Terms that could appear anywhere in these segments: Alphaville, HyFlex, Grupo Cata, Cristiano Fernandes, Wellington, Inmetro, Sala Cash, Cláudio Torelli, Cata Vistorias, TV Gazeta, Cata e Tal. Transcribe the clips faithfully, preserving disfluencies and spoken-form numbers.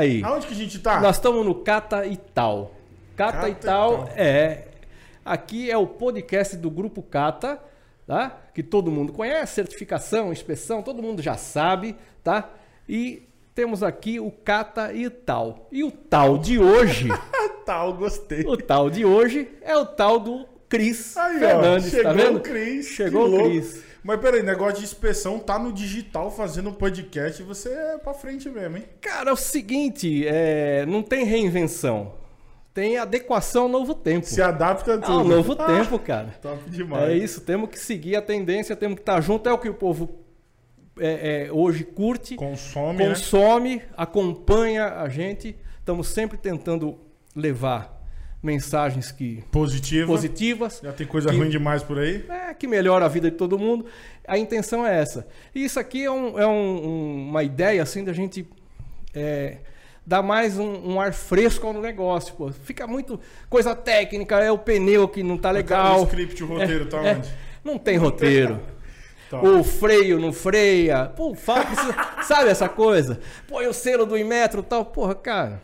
aí. Aonde que a gente tá? Nós estamos no Cata e Tal. Cata, Cata e Tal é... Aqui é o podcast do Grupo Cata, tá? Que todo mundo conhece, certificação, inspeção, todo mundo já sabe, tá? E temos aqui o Cata e Tal. E o tal de hoje... tal, gostei. O tal de hoje é o tal do Cris aí, Fernandes, ó, chegou, tá vendo? O Cris, chegou o Cris. Mas peraí, negócio de inspeção, tá no digital fazendo podcast e você é pra frente mesmo, hein? Cara, é o seguinte, é, não tem reinvenção. Tem adequação ao novo tempo. Se adapta a tudo. Ao novo ah, tempo, cara. Top demais. É isso, temos que seguir a tendência, temos que estar junto. É o que o povo é, é, hoje curte. Consome, Consome, né? Acompanha a gente. Estamos sempre tentando levar mensagens que Positiva. positivas. Já tem coisa que, ruim demais por aí. É, que melhora a vida de todo mundo. A intenção é essa. E isso aqui é, um, é um, uma ideia, assim, da gente... É, dá mais um, um ar fresco no negócio, pô. Fica muito coisa técnica, é o pneu que não tá legal. O script, o roteiro, é, tá é, onde? Não tem roteiro. Tá. O freio não freia. Pô, fala, precisa, sabe essa coisa? Põe o selo do Inmetro e tal. Porra, cara,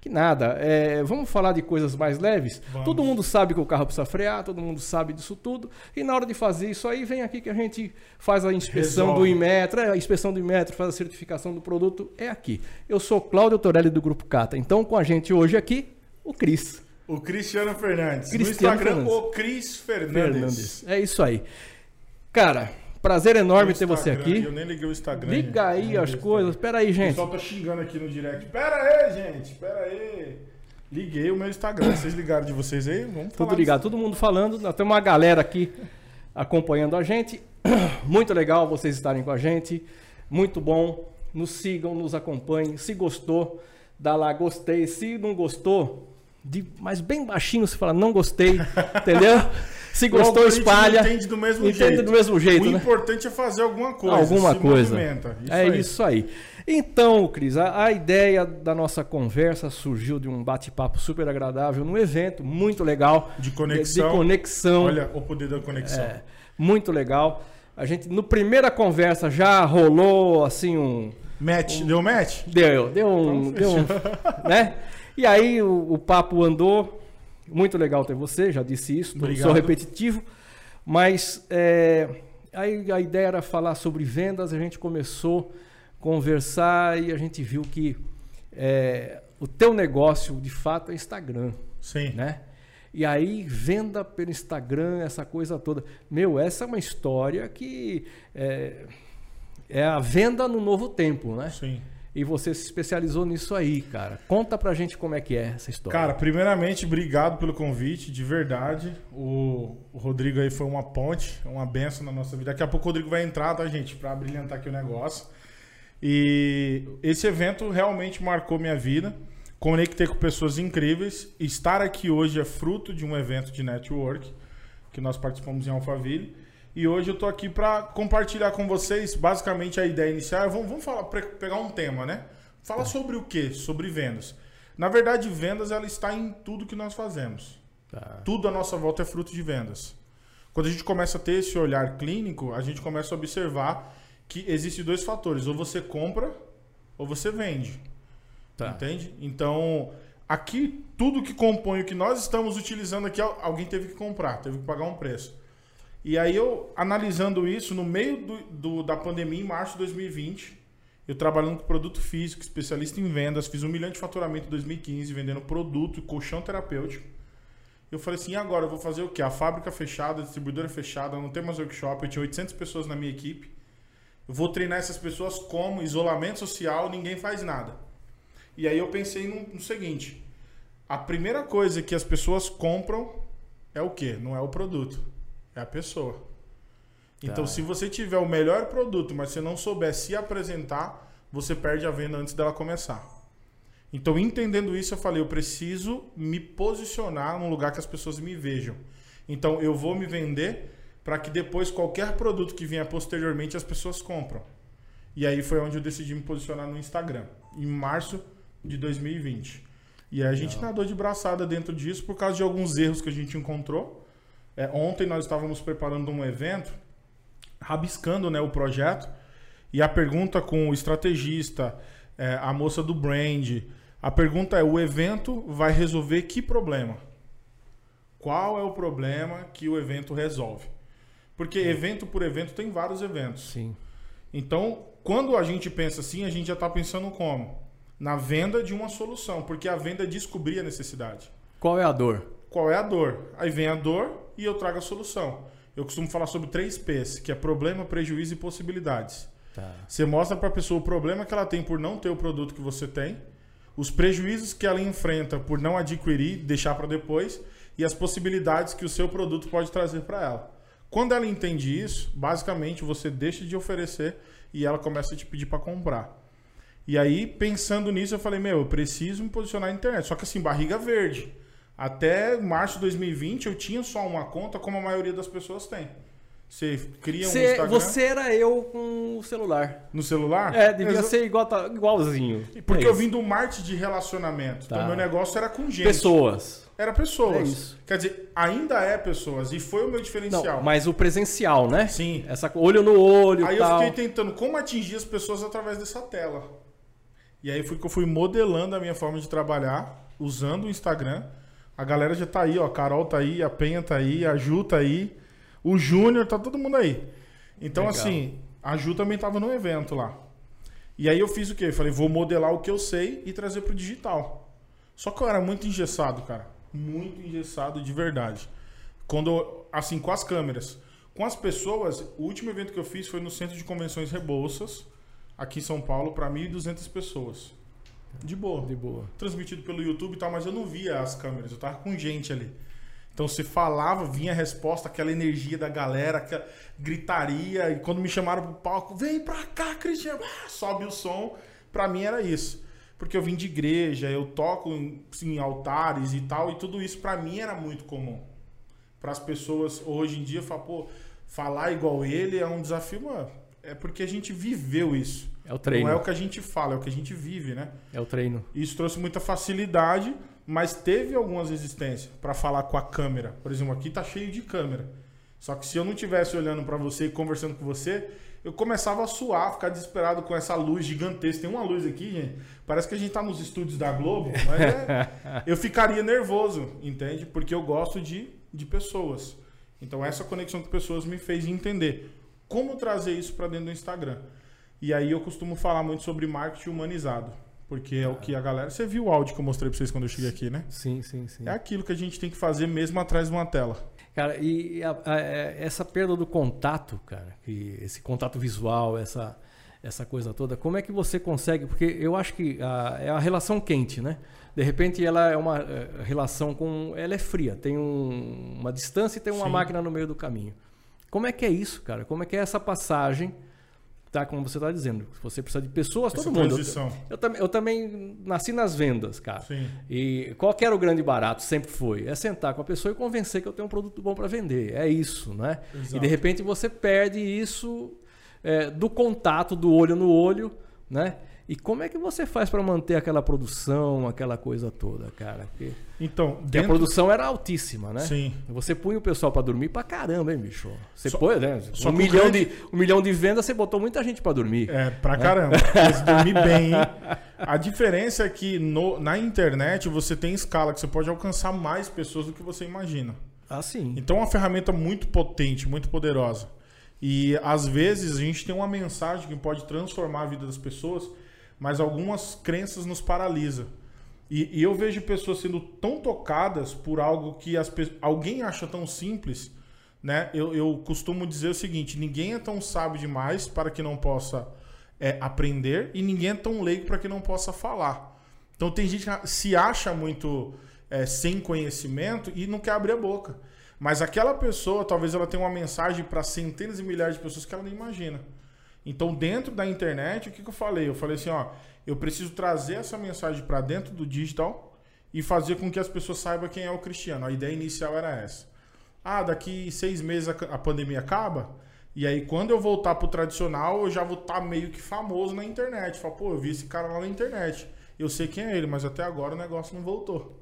que nada. É, vamos falar de coisas mais leves? Vamos. Todo mundo sabe que o carro precisa frear, todo mundo sabe disso tudo. E na hora de fazer isso aí, vem aqui que a gente faz a inspeção Resolve. do Inmetro, a inspeção do Inmetro, faz a certificação do produto, é aqui. Eu sou Cláudio Torelli do Grupo Cata. Então, com a gente hoje aqui, o Cris. O Cristiano Fernandes. Cristiano no Instagram, Fernandes. o Cris Fernandes. Fernandes. É isso aí. Cara... Prazer enorme ter você aqui. Eu nem liguei o Instagram. Liga aí as coisas. Pera aí, gente. O pessoal tá xingando aqui no direct. Pera aí, gente. Pera aí. Liguei o meu Instagram. Vocês ligaram de vocês aí? Vamos falar. Tudo ligado. Todo mundo falando. Nós temos uma galera aqui acompanhando a gente. Muito legal vocês estarem com a gente. Muito bom. Nos sigam, nos acompanhem. Se gostou, dá lá gostei. Se não gostou... De, mas bem baixinho você fala, não gostei, entendeu? Se gostou, espalha. Entende do mesmo entende jeito. Do mesmo jeito o né? importante é fazer alguma coisa. Alguma coisa. Isso é aí. isso aí. Então, Cris, a, a ideia da nossa conversa surgiu de um bate-papo super agradável num evento muito legal. De conexão. De, de conexão. Olha o poder da conexão. É, muito legal. A gente, na primeira conversa, já rolou assim um... Match. Um, deu match? Deu. Deu um... Deu um né? E aí o, o papo andou, muito legal ter você, já disse isso, não sou repetitivo, mas é, aí a ideia era falar sobre vendas, a gente começou a conversar e a gente viu que é, o teu negócio de fato é Instagram, Sim. né? E aí venda pelo Instagram, essa coisa toda. Meu, essa é uma história que é, é a venda no novo tempo, né? Sim. E você se especializou nisso aí, cara. Conta pra gente como é que é essa história. Cara, primeiramente, obrigado pelo convite, de verdade. O, o Rodrigo aí foi uma ponte, uma benção na nossa vida. Daqui a pouco o Rodrigo vai entrar, tá, gente? Pra brilhantar aqui o negócio. E esse evento realmente marcou minha vida. Conectei com pessoas incríveis. Estar aqui hoje é fruto de um evento de network que nós participamos em Alphaville. E hoje eu tô aqui para compartilhar com vocês, basicamente, a ideia inicial. Vamos, vamos falar, pegar um tema, né? Falar tá. sobre o quê? Sobre vendas. Na verdade, vendas, ela está em tudo que nós fazemos. Tá. Tudo à nossa volta é fruto de vendas. Quando a gente começa a ter esse olhar clínico, a gente começa a observar que existem dois fatores. Ou você compra, ou você vende. Tá. Entende? Então, aqui, tudo que compõe o que nós estamos utilizando aqui, alguém teve que comprar, teve que pagar um preço. E aí eu, analisando isso, no meio do, do, da pandemia, em março de dois mil e vinte, eu trabalhando com produto físico, especialista em vendas, fiz um milhão de faturamento em dois mil e quinze, vendendo produto, colchão terapêutico. Eu falei assim, e agora eu vou fazer o quê? A fábrica fechada, a distribuidora fechada, não tem mais workshop, eu tinha oitocentas pessoas na minha equipe. Eu vou treinar essas pessoas como? Isolamento social, ninguém faz nada. E aí eu pensei no, no seguinte, a primeira coisa que as pessoas compram é o quê? Não é o produto. É a pessoa. Então, tá. se você tiver o melhor produto, mas você não souber se apresentar, você perde a venda antes dela começar. Então, entendendo isso, eu falei, eu preciso me posicionar num lugar que as pessoas me vejam. Então, eu vou me vender para que depois qualquer produto que vier posteriormente as pessoas compram. E aí foi onde eu decidi me posicionar no Instagram, em março de dois mil e vinte. E aí a gente não. nadou de braçada dentro disso por causa de alguns erros que a gente encontrou. É, ontem nós estávamos preparando um evento, rabiscando né, o projeto, e a pergunta com o estrategista, é, a moça do brand. A pergunta é, o evento vai resolver que problema? Qual é o problema que o evento resolve? Porque Sim. evento por evento tem vários eventos. Sim. Então, quando a gente pensa assim, a gente já está pensando como? Na venda de uma solução, porque a venda é descobrir a necessidade. Qual é a dor? Qual é a dor? Aí vem a dor e eu trago a solução. Eu costumo falar sobre três P's, que é problema, prejuízo e possibilidades. Tá. Você mostra para a pessoa o problema que ela tem por não ter o produto que você tem, os prejuízos que ela enfrenta por não adquirir, deixar para depois, e as possibilidades que o seu produto pode trazer para ela. Quando ela entende isso, basicamente você deixa de oferecer e ela começa a te pedir para comprar. E aí, pensando nisso, eu falei, meu, eu preciso me posicionar na internet. Só que assim, barriga verde. Até março de dois mil e vinte, eu tinha só uma conta, como a maioria das pessoas tem. Você cria um Cê, Instagram... Você era eu com o celular. No celular? É, devia Exa... ser igual, igualzinho. Porque é eu vim do marketing de relacionamento. Tá. Então, meu negócio era com gente. Pessoas. Era pessoas. É Quer dizer, ainda é pessoas. E foi o meu diferencial. Não, mas o presencial, né? Sim. Essa olho no olho e tal. Aí eu fiquei tentando como atingir as pessoas através dessa tela. E aí foi que eu fui modelando a minha forma de trabalhar, usando o Instagram. A galera já tá aí, ó. A Carol tá aí, a Penha tá aí, a Ju tá aí. O Júnior, tá todo mundo aí. Então, Legal. assim, a Ju também tava no evento lá. E aí eu fiz o quê? Eu falei, vou modelar o que eu sei e trazer pro digital. Só que eu era muito engessado, cara. Muito engessado de verdade. Quando, assim, com as câmeras. Com as pessoas, o último evento que eu fiz foi no Centro de Convenções Rebouças, aqui em São Paulo, pra mil e duzentas pessoas. De boa. De boa. Transmitido pelo YouTube e tal, mas eu não via as câmeras. Eu tava com gente ali. Então você falava, vinha a resposta, aquela energia da galera, aquela gritaria. E quando me chamaram pro palco, vem pra cá, Cristiano, ah, sobe o som. Pra mim era isso. Porque eu vim de igreja, eu toco em, assim, em altares e tal. E tudo isso pra mim era muito comum. Pras pessoas hoje em dia, falam, pô, falar igual ele é um desafio, mano. É porque a gente viveu isso. É o treino. Não é o que a gente fala, é o que a gente vive, né? É o treino. Isso trouxe muita facilidade, mas teve algumas resistências para falar com a câmera. Por exemplo, aqui tá cheio de câmera. Só que se eu não estivesse olhando para você e conversando com você, eu começava a suar, ficar desesperado com essa luz gigantesca. Tem uma luz aqui, gente. Parece que a gente tá nos estúdios da Globo, mas é... eu ficaria nervoso, entende? Porque eu gosto de, de pessoas. Então essa conexão com pessoas me fez entender como trazer isso para dentro do Instagram. E aí eu costumo falar muito sobre marketing humanizado. Porque é o que a galera... Você viu o áudio que eu mostrei para vocês quando eu cheguei aqui, né? Sim, sim, sim. É aquilo que a gente tem que fazer mesmo atrás de uma tela. Cara, e a, a, essa perda do contato, cara, que esse contato visual, essa, essa coisa toda, como é que você consegue... Porque eu acho que a, é a relação quente, né? De repente ela é uma relação com... Ela é fria, tem um, uma distância e tem uma sim. máquina no meio do caminho. Como é que é isso, cara? Como é que é essa passagem... Tá, como você está dizendo, você precisa de pessoas, essa todo mundo. Eu, eu, eu, eu também nasci nas vendas, cara. Sim. E qual que era o grande barato? Sempre foi. É sentar com a pessoa e convencer que eu tenho um produto bom para vender. É isso, né? Exato. E de repente você perde isso é, do contato, do olho no olho, né? E como é que você faz para manter aquela produção, aquela coisa toda, cara? Porque então, dentro... que a produção era altíssima, né? Sim. Você punha o pessoal para dormir pra caramba, hein, bicho? Você só, põe, né? Só um, milhão grande... de, um milhão de vendas, você botou muita gente para dormir. É, pra né? caramba. Mas dormir bem, hein? A diferença é que no, na internet você tem escala, que você pode alcançar mais pessoas do que você imagina. Ah, sim. Então é uma ferramenta muito potente, muito poderosa. E às vezes a gente tem uma mensagem que pode transformar a vida das pessoas... Mas algumas crenças nos paralisam. E, e eu vejo pessoas sendo tão tocadas por algo que as alguém acha tão simples, né? Eu, eu costumo dizer o seguinte, ninguém é tão sábio demais para que não possa é, aprender e ninguém é tão leigo para que não possa falar. Então tem gente que se acha muito é, sem conhecimento e não quer abrir a boca. Mas aquela pessoa, talvez ela tenha uma mensagem para centenas e milhares de pessoas que ela nem imagina. Então, dentro da internet, o que, que eu falei? Eu falei assim, ó, eu preciso trazer essa mensagem para dentro do digital e fazer com que as pessoas saibam quem é o Cristiano. A ideia inicial era essa. Ah, daqui seis meses a pandemia acaba, e aí quando eu voltar pro tradicional, eu já vou estar tá meio que famoso na internet. Fala, pô, eu vi esse cara lá na internet, eu sei quem é ele, mas até agora o negócio não voltou.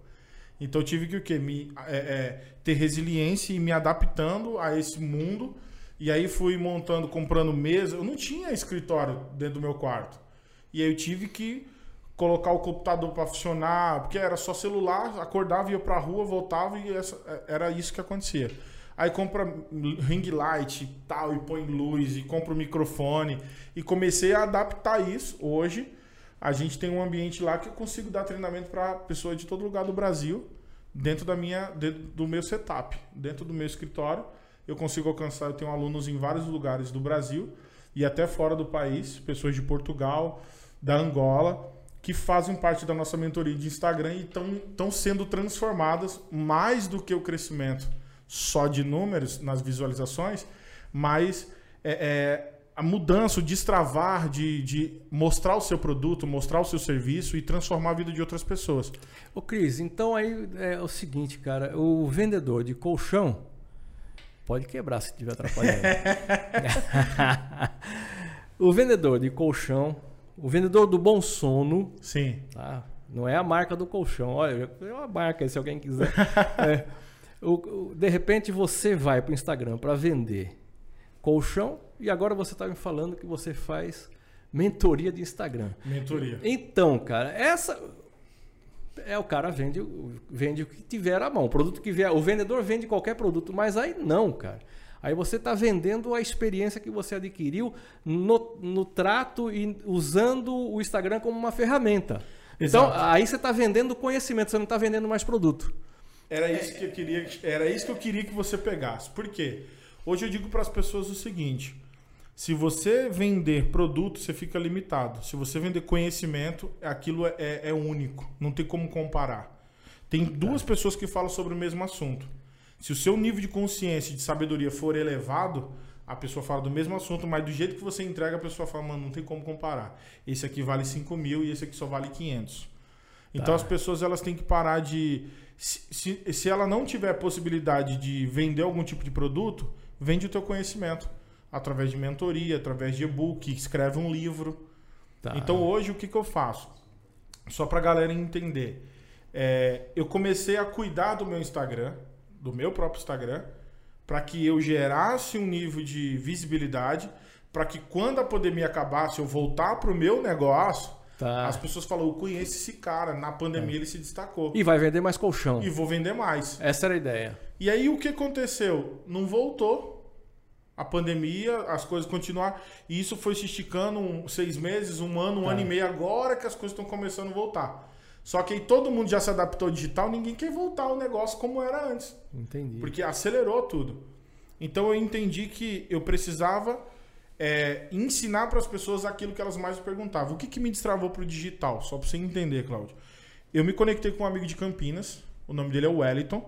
Então, eu tive que o quê? Me, é, é, ter resiliência e me adaptando a esse mundo. E aí fui montando, comprando mesa. Eu não tinha escritório dentro do meu quarto. E aí eu tive que colocar o computador para funcionar, porque era só celular, acordava, ia pra rua, voltava e essa, era isso que acontecia. Aí compra ring light e tal, e põe luz, e compra o microfone. E comecei a adaptar isso. Hoje, a gente tem um ambiente lá que eu consigo dar treinamento para pessoas de todo lugar do Brasil, dentro da minha, dentro do meu setup, dentro do meu escritório. Eu consigo alcançar, eu tenho alunos em vários lugares do Brasil e até fora do país, pessoas de Portugal, da Angola, que fazem parte da nossa mentoria de Instagram e estão sendo transformadas mais do que o crescimento só de números nas visualizações, mas é, é, a mudança, o destravar de, de mostrar o seu produto, mostrar o seu serviço e transformar a vida de outras pessoas. Ô Cris, então aí é o seguinte, cara, o vendedor de colchão pode quebrar se tiver atrapalhando. O vendedor de colchão, o vendedor do bom sono, sim, tá? Não é a marca do colchão, olha, é uma marca se alguém quiser. É. O, o, de repente você vai para o Instagram para vender colchão e agora você está me falando que você faz mentoria de Instagram. Mentoria. Então, cara, essa é o cara vende, vende o que tiver à mão, o produto que vier. O vendedor vende qualquer produto, mas aí não, cara. Aí você está vendendo a experiência que você adquiriu no, no trato e usando o Instagram como uma ferramenta. Exato. Então, aí você está vendendo conhecimento, você não está vendendo mais produto. Era isso que eu queria, era isso que eu queria que você pegasse. Por quê? Hoje eu digo para as pessoas o seguinte: se você vender produto, você fica limitado. Se você vender conhecimento, aquilo é, é único. Não tem como comparar. Tem duas pessoas que falam sobre o mesmo assunto. Se o seu nível de consciência e de sabedoria for elevado, a pessoa fala do mesmo assunto, mas do jeito que você entrega, a pessoa fala, mano, não tem como comparar. Esse aqui vale cinco mil e esse aqui só vale quinhentos. Então as pessoas elas têm que parar de... Se, se, se ela não tiver a possibilidade de vender algum tipo de produto, vende o teu conhecimento através de mentoria, através de e-book, escreve um livro. Tá. Então hoje o que, que eu faço? Só para a galera entender. É, eu comecei a cuidar do meu Instagram, do meu próprio Instagram, para que eu gerasse um nível de visibilidade, para que quando a pandemia acabasse, eu voltar para o meu negócio... Tá. As pessoas falam, eu conheço esse cara, na pandemia é. ele se destacou. E vai vender mais colchão. E vou vender mais. Essa era a ideia. E aí o que aconteceu? Não voltou. A pandemia, as coisas continuaram. E isso foi se esticando um, seis meses, um ano, um tá. ano e meio. Agora que as coisas estão começando a voltar. Só que aí todo mundo já se adaptou ao digital, ninguém quer voltar ao negócio como era antes. Entendi. Porque acelerou tudo. Então eu entendi que eu precisava... É, ensinar para as pessoas aquilo que elas mais perguntavam. O que, que me destravou para o digital? Só para você entender, Cláudio. Eu me conectei com um amigo de Campinas, o nome dele é Wellington,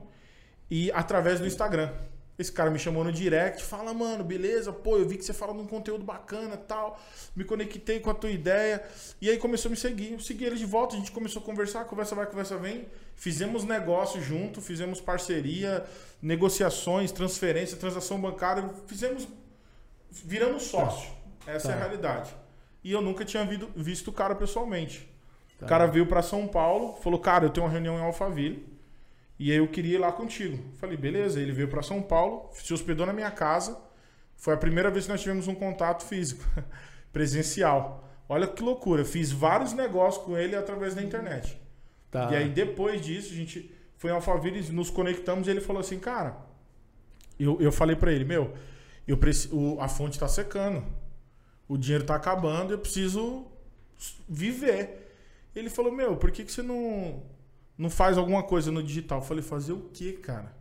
e através do Instagram. Esse cara me chamou no direct, fala, mano, beleza, pô, eu vi que você fala de um conteúdo bacana e tal, me conectei com a tua ideia, e aí começou a me seguir. Eu segui ele de volta, a gente começou a conversar, conversa vai, conversa vem, fizemos negócio junto, fizemos parceria, negociações, transferência, transação bancária, fizemos... Viramos sócio. Tá. Essa tá. é a realidade. E eu nunca tinha vido, visto o cara pessoalmente. Tá. O cara veio para São Paulo, falou, cara, eu tenho uma reunião em Alphaville e aí eu queria ir lá contigo. Falei, beleza. Ele veio para São Paulo, se hospedou na minha casa. Foi a primeira vez que nós tivemos um contato físico, presencial. Olha que loucura. Eu fiz vários negócios com ele através da internet. Tá. E aí depois disso, a gente foi em Alphaville, nos conectamos e ele falou assim, cara... Eu, eu falei para ele, meu... Eu preciso, a fonte está secando, o dinheiro está acabando, eu preciso viver. Ele falou, meu, por que, que você não, não faz alguma coisa no digital? Eu falei, fazer o quê, cara?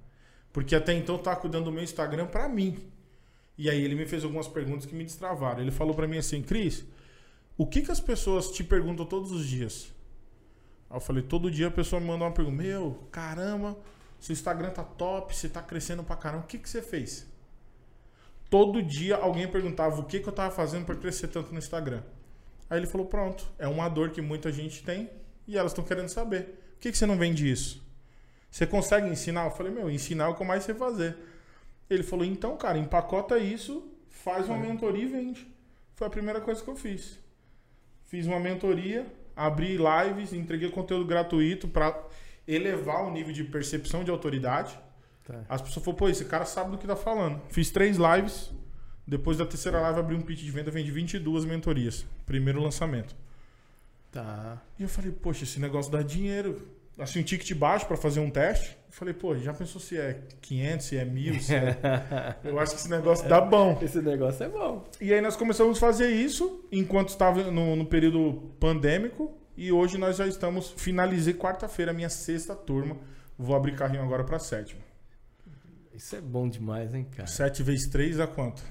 Porque até então eu estava cuidando do meu Instagram para mim. E aí ele me fez algumas perguntas que me destravaram. Ele falou para mim assim, Cris, o que, que as pessoas te perguntam todos os dias? Aí eu falei, todo dia a pessoa me manda uma pergunta, meu, caramba, seu Instagram tá top, você tá crescendo pra caramba, o que, que você fez? Todo dia alguém perguntava o que, que eu estava fazendo para crescer tanto no Instagram. Aí ele falou, pronto, é uma dor que muita gente tem e elas estão querendo saber. Por que, que você não vende isso? Você consegue ensinar? Eu falei, meu, ensinar é o que eu mais sei fazer. Ele falou, então, cara, empacota isso, faz uma mentoria e vende. Foi a primeira coisa que eu fiz. Fiz uma mentoria, abri lives, entreguei conteúdo gratuito para elevar o nível de percepção de autoridade. As pessoas falam, pô, esse cara sabe do que tá falando. Fiz três lives. Depois da terceira live abri um pitch de venda, vendi vinte e duas mentorias. Primeiro lançamento. Tá. E eu falei, poxa, esse negócio dá dinheiro. Assim, um ticket baixo para fazer um teste. Eu falei, pô, já pensou se é quinhentos, se é mil? Se é... Eu acho que esse negócio dá bom. Esse negócio é bom. E aí nós começamos a fazer isso enquanto estava no, no período pandêmico. E hoje nós já estamos... Finalizei quarta-feira a minha sexta turma. Vou abrir carrinho agora para sétima. Isso é bom demais, hein, cara? sete vezes três dá quanto?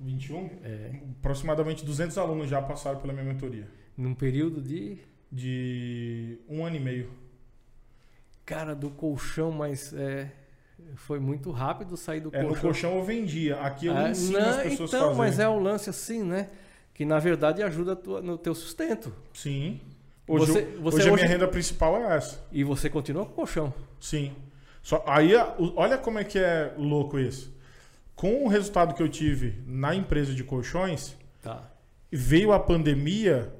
vinte e um? É. Aproximadamente duzentos alunos já passaram pela minha mentoria. Num período de... De um ano e meio. Cara, do colchão, mas é, foi muito rápido sair do é, colchão. No colchão eu vendia, aqui eu ah, ensino não, as pessoas então, fazendo. Mas é um lance assim, né? Que na verdade ajuda tua, no teu sustento. Sim. Hoje, você, eu, você hoje, hoje a minha renda principal é essa. E você continua com o colchão. Sim. Só, aí, olha como é que é louco isso. Com o resultado que eu tive na empresa de colchões, tá. Veio a pandemia,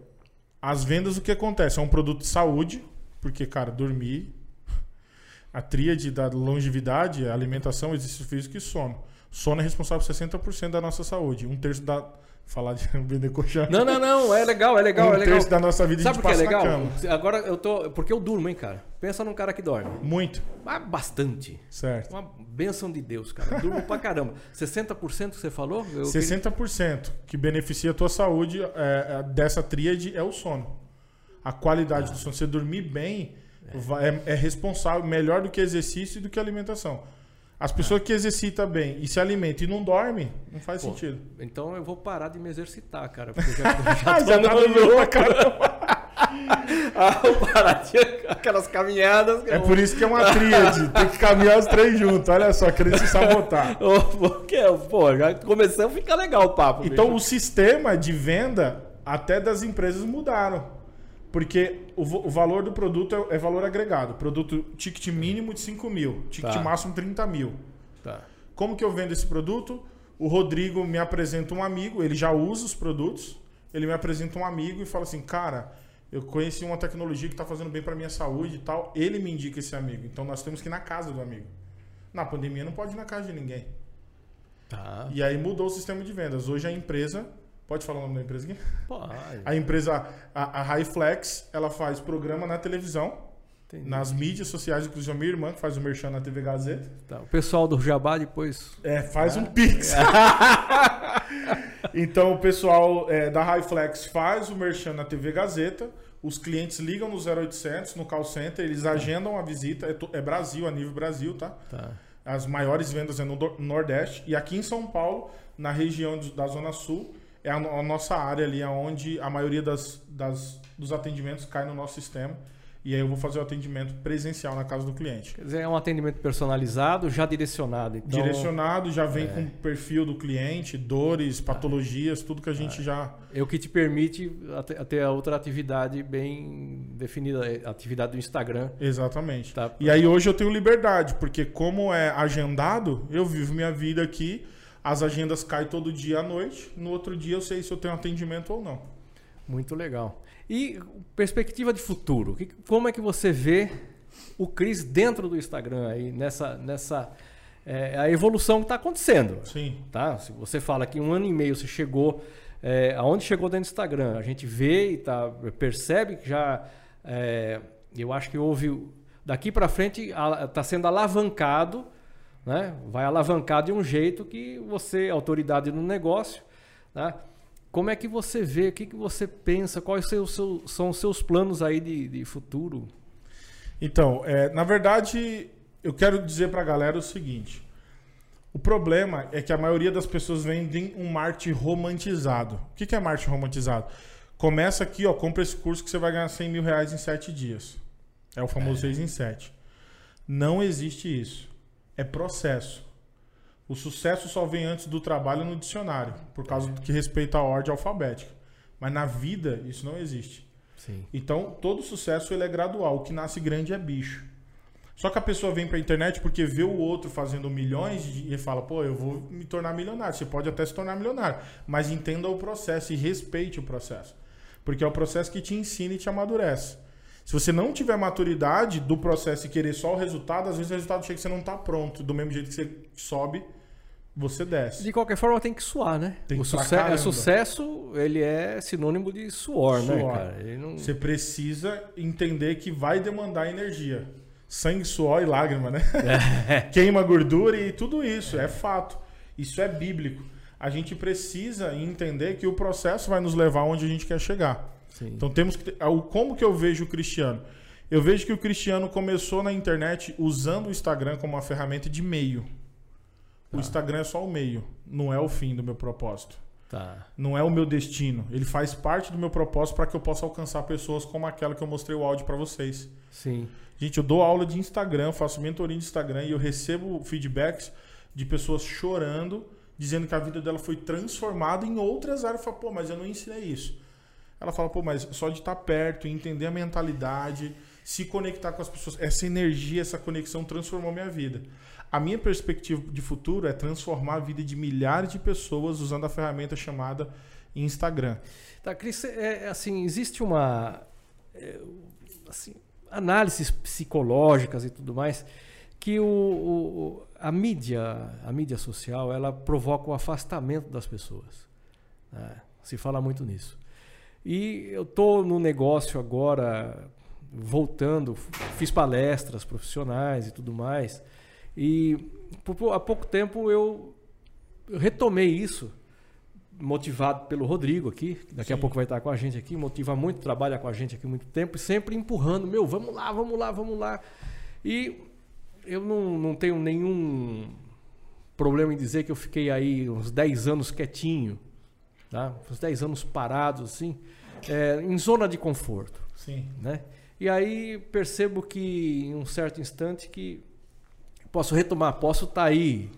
as vendas, o que acontece? É um produto de saúde, porque, cara, dormir... A tríade da longevidade, alimentação, exercício físico e sono. Sono é responsável por sessenta por cento da nossa saúde. Um terço da... Falar de vender colchão. Não, não, não. É legal, é legal, um é legal. Um terço da nossa vida. Sabe a gente passa é legal? Na cama. Agora eu tô... Porque eu durmo, hein, cara? Pensa num cara que dorme. Muito. Ah, bastante. Certo. Uma bênção de Deus, cara. Eu durmo pra caramba. sessenta por cento que você falou? Eu sessenta por cento que beneficia a tua saúde é, dessa tríade é o sono. A qualidade ah. do sono. Você dormir bem... É, é responsável, melhor do que exercício e do que alimentação. As pessoas ah. que exercitam bem e se alimentam e não dormem, não faz Pô, sentido. Então eu vou parar de me exercitar, cara. Porque já, já, já tá no meu pra caramba. Ah, vou parar de aquelas caminhadas. Que é eu... por isso que é uma tríade. Tem que caminhar os três juntos. Olha só, querendo se sabotar. Pô, já começou a ficar legal o papo. Então mesmo. O sistema de venda até das empresas mudaram. Porque o, o valor do produto é, é valor agregado. Produto, ticket mínimo de cinco mil, ticket tá. máximo trinta mil. Tá. Como que eu vendo esse produto? O Rodrigo me apresenta um amigo, ele já usa os produtos, ele me apresenta um amigo e fala assim, cara, eu conheci uma tecnologia que está fazendo bem para minha saúde e tal, ele me indica esse amigo. Então nós temos que ir na casa do amigo. Na pandemia não pode ir na casa de ninguém. Tá. E aí mudou o sistema de vendas. Hoje a empresa... Pode falar o nome da empresa aqui? Pode. A empresa, a, a HyFlex, ela faz programa na televisão, entendi. Nas mídias sociais, inclusive a minha irmã que faz o merchan na T V Gazeta. Tá, o pessoal do Jabá depois... É, faz ah. um pix. Então o pessoal é, da HyFlex faz o merchan na T V Gazeta, os clientes ligam no zero oitocentos, no call center, eles agendam a visita, é, é Brasil, a nível Brasil, tá? Tá. As maiores vendas é no Nordeste e aqui em São Paulo, na região da Zona Sul, é a, a nossa área ali, onde a maioria das, das, dos atendimentos cai no nosso sistema. E aí eu vou fazer o atendimento presencial na casa do cliente. Quer dizer, é um atendimento personalizado, já direcionado. Então... Direcionado, já vem é. com o perfil do cliente, dores, patologias, tudo que a gente é. já... É o que te permite ter a outra atividade bem definida, a atividade do Instagram. Exatamente. Tá... E aí hoje eu tenho liberdade, porque como é agendado, eu vivo minha vida aqui. As agendas caem todo dia à noite. No outro dia eu sei se eu tenho atendimento ou não. Muito legal. E perspectiva de futuro. Como é que você vê o Cris dentro do Instagram aí? Nessa, nessa é, a evolução que está acontecendo. Sim. Tá? Se você fala que um ano e meio você chegou... É, aonde chegou dentro do Instagram? A gente vê e tá, percebe que já... É, eu acho que houve... Daqui para frente está sendo alavancado... Né? Vai alavancar de um jeito que você, autoridade no negócio, né? Como é que você vê, o que, que você pensa, quais são os seus, são os seus planos aí de, de futuro? Então, é, na verdade, eu quero dizer para a galera o seguinte, o problema é que a maioria das pessoas vendem um marketing romantizado. O que, que é marketing romantizado? Começa aqui, ó, compra esse curso que você vai ganhar cem mil reais em sete dias. É o famoso seis em sete. Não existe isso. É processo. O sucesso só vem antes do trabalho no dicionário, por causa do que respeita à ordem alfabética. Mas na vida isso não existe. Sim. Então todo sucesso ele é gradual. O que nasce grande é bicho. Só que a pessoa vem para a internet porque vê o outro fazendo milhões e fala, pô, eu vou me tornar milionário. Você pode até se tornar milionário, mas entenda o processo e respeite o processo, porque é o processo que te ensina e te amadurece. Se você não tiver maturidade do processo e querer só o resultado, às vezes o resultado chega que você não está pronto. Do mesmo jeito que você sobe, Você desce. De qualquer forma, tem que suar, né? Tem o suce é sucesso, ele é sinônimo de suor, suor. né, cara? Ele não... Você precisa entender que vai demandar energia. Sangue, suor e lágrima, né? É. Queima gordura e tudo isso, é. é fato. Isso é bíblico. A gente precisa entender que o processo vai nos levar onde a gente quer chegar. Sim. Então temos que... Como que eu vejo o Cristiano? Eu vejo que o Cristiano começou na internet usando o Instagram como uma ferramenta de meio. O Instagram é só o meio, não é o fim do meu propósito. Tá. Não é o meu destino. Ele faz parte do meu propósito para que eu possa alcançar pessoas como aquela que eu mostrei o áudio para vocês. Sim. Gente, eu dou aula de Instagram, faço mentoria de Instagram e eu recebo feedbacks de pessoas chorando, dizendo que a vida dela foi transformada em outras áreas. Eu falo, pô, mas eu não ensinei isso. Ela fala, pô, mas só de estar perto, entender a mentalidade, se conectar com as pessoas, essa energia, essa conexão transformou minha vida. A minha perspectiva de futuro é transformar a vida de milhares de pessoas usando a ferramenta chamada Instagram. Tá, Cris, é, assim, existe uma é, assim, análises psicológicas e tudo mais que o, o, a mídia, a mídia social, ela provoca o afastamento das pessoas. Né? Se fala muito nisso. E eu tô no negócio agora voltando, fiz palestras profissionais e tudo mais. E há pouco tempo eu retomei isso, motivado pelo Rodrigo aqui, daqui Sim. a pouco vai estar com a gente aqui, motiva muito, trabalha com a gente aqui muito tempo, e sempre empurrando, meu, vamos lá, vamos lá, vamos lá. E eu não, não tenho nenhum problema em dizer que eu fiquei aí uns dez anos quietinho, tá? Uns dez anos parado, assim, é, em zona de conforto. Sim. Né? E aí percebo que em um certo instante que posso retomar, posso estar tá aí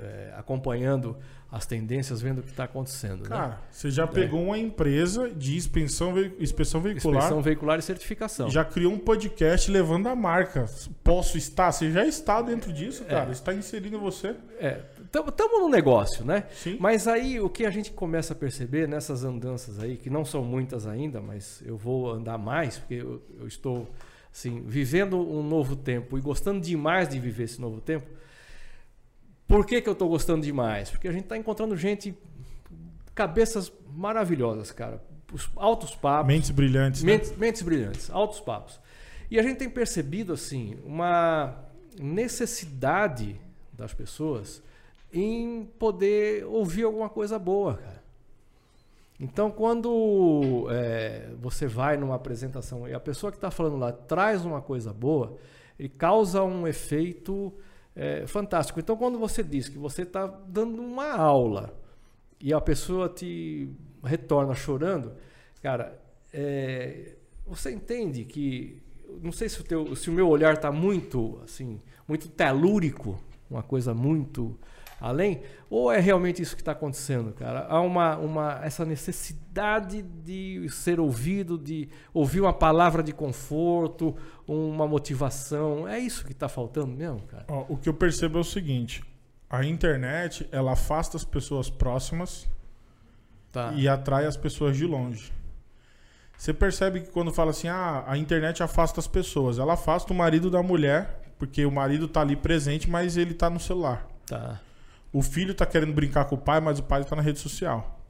é, acompanhando as tendências, vendo o que está acontecendo. Cara, né? Você já pegou é. uma empresa de inspeção, inspeção veicular. Inspeção veicular e certificação. Já criou um podcast levando a marca. Posso estar? Você já está dentro disso, cara. É. Está inserindo você. É, estamos no negócio, né? Sim. Mas aí o que a gente começa a perceber nessas andanças aí, que não são muitas ainda, mas eu vou andar mais, porque eu, eu estou... Sim, vivendo um novo tempo e gostando demais de viver esse novo tempo. Por que que eu estou gostando demais? Porque a gente está encontrando gente, cabeças maravilhosas, cara. Os altos papos. Mentes brilhantes. Mentes, né? mentes brilhantes, altos papos. E a gente tem percebido, assim, uma necessidade das pessoas em poder ouvir alguma coisa boa, cara. Então, quando é, você vai numa apresentação e a pessoa que está falando lá traz uma coisa boa, ele causa um efeito é, fantástico. Então, quando você diz que você está dando uma aula e a pessoa te retorna chorando, cara, é, você entende que... Não sei se o, teu, se o meu olhar está muito, assim, muito telúrico, uma coisa muito... além, ou é realmente isso que está acontecendo, cara? Há uma, uma, essa necessidade de ser ouvido, de ouvir uma palavra de conforto, uma motivação. É isso que está faltando mesmo, cara? Ó, o que eu percebo é o seguinte, a internet, ela afasta as pessoas próximas tá. e atrai as pessoas de longe. Você percebe que quando fala assim, ah, a internet afasta as pessoas, ela afasta o marido da mulher, porque o marido está ali presente, mas ele está no celular. Tá. O filho está querendo brincar com o pai, mas o pai está na rede social.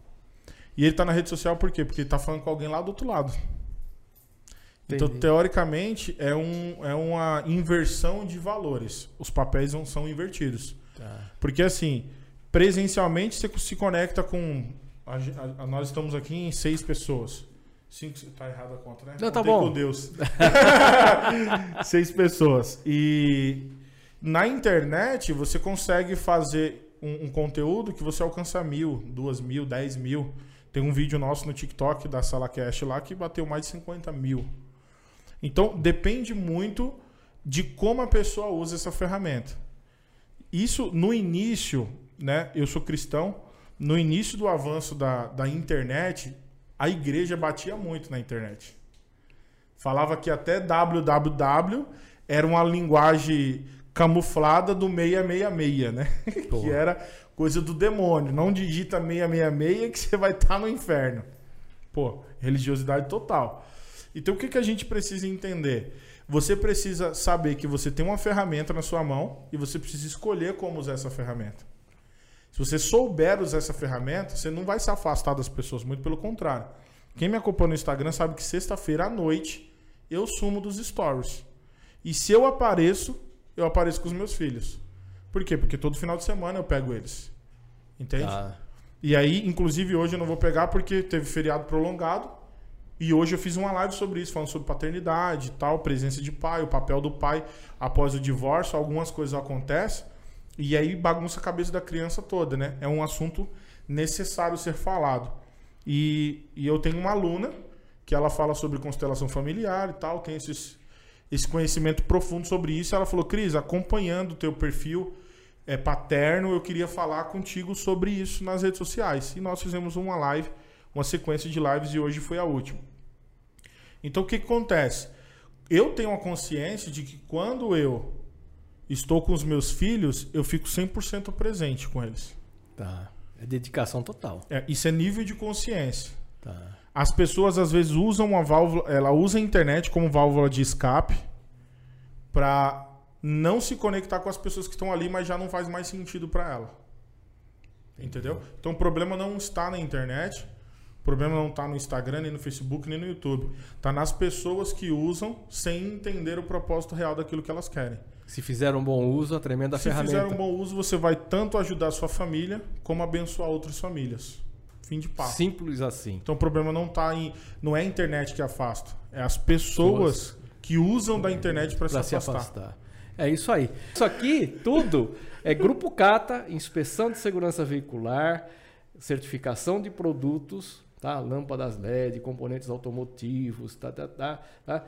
E ele está na rede social por quê? Porque ele está falando com alguém lá do outro lado. Entendi. Então, teoricamente, é, um, é uma inversão de valores. Os papéis não são invertidos. Tá. Porque, assim, presencialmente você se conecta com... A, a, a, nós estamos aqui em seis pessoas. Cinco... Tá errado a conta, né? Não, tá bom. Contei com Deus. Seis pessoas. E na internet, você consegue fazer... Um, um conteúdo que você alcança mil, duas mil, dez mil. Tem um vídeo nosso no TikTok da Sala Cash lá que bateu mais de cinquenta mil. Então, depende muito de como a pessoa usa essa ferramenta. Isso, no início, né? Eu sou cristão. No início do avanço da, da internet, a igreja batia muito na internet. Falava que até W W W era uma linguagem... camuflada do seis seis seis, né? Pô. Que era coisa do demônio. Não digita seis seis seis que você vai estar no inferno. Pô, religiosidade total. Então o que que a gente precisa entender? Você precisa saber que você tem uma ferramenta na sua mão e você precisa escolher como usar essa ferramenta. Se você souber usar essa ferramenta, você não vai se afastar das pessoas, muito pelo contrário. Quem me acompanha no Instagram sabe que sexta-feira à noite eu sumo dos stories. E se eu apareço, eu apareço com os meus filhos. Por quê? Porque todo final de semana eu pego eles. Entende? Ah. E aí, inclusive hoje eu não vou pegar porque teve feriado prolongado. E hoje eu fiz uma live sobre isso, falando sobre paternidade e tal, presença de pai, o papel do pai após o divórcio. Algumas coisas acontecem e aí bagunça a cabeça da criança toda, né? É um assunto necessário ser falado. E, e eu tenho uma aluna que ela fala sobre constelação familiar e tal, tem esses, esse conhecimento profundo sobre isso. Ela falou: Cris, acompanhando o teu perfil é, paterno, eu queria falar contigo sobre isso nas redes sociais. E nós fizemos uma live, uma sequência de lives, e hoje foi a última. Então o que, que acontece? Eu tenho a consciência de que quando eu estou com os meus filhos, eu fico cem por cento presente com eles. Tá. É dedicação total. É, isso é nível de consciência. Tá. As pessoas às vezes usam uma válvula, ela usa a internet como válvula de escape para não se conectar com as pessoas que estão ali, mas já não faz mais sentido para ela. Entendeu? Então o problema não está na internet, o problema não está no Instagram, nem no Facebook, nem no YouTube. Está nas pessoas que usam sem entender o propósito real daquilo que elas querem. Se fizer um bom uso, a tremenda ferramenta. Se fizer um bom uso, você vai tanto ajudar a sua família, como abençoar outras famílias. Fim de papo. Simples assim. Então o problema não tá em, não é a internet que afasta, é as pessoas Nossa. que usam da internet para se, se afastar. afastar. É isso aí. Isso aqui, tudo, é Grupo Cata, inspeção de segurança veicular, certificação de produtos, tá? Lâmpadas L E D, componentes automotivos, tá, tá, tá, tá.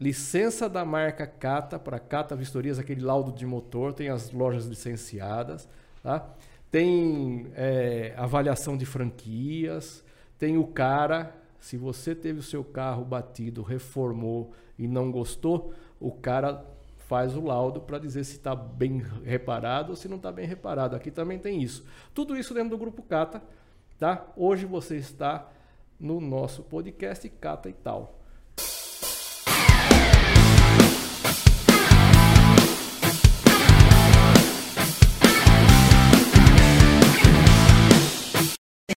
Licença da marca Cata, para Cata Vistorias, aquele laudo de motor, tem as lojas licenciadas, tá? Tem é, avaliação de franquias, tem o cara, se você teve o seu carro batido, reformou e não gostou, o cara faz o laudo para dizer se está bem reparado ou se não está bem reparado. Aqui também tem isso. Tudo isso dentro do Grupo Cata, tá? Hoje você está no nosso podcast Cata e Tal.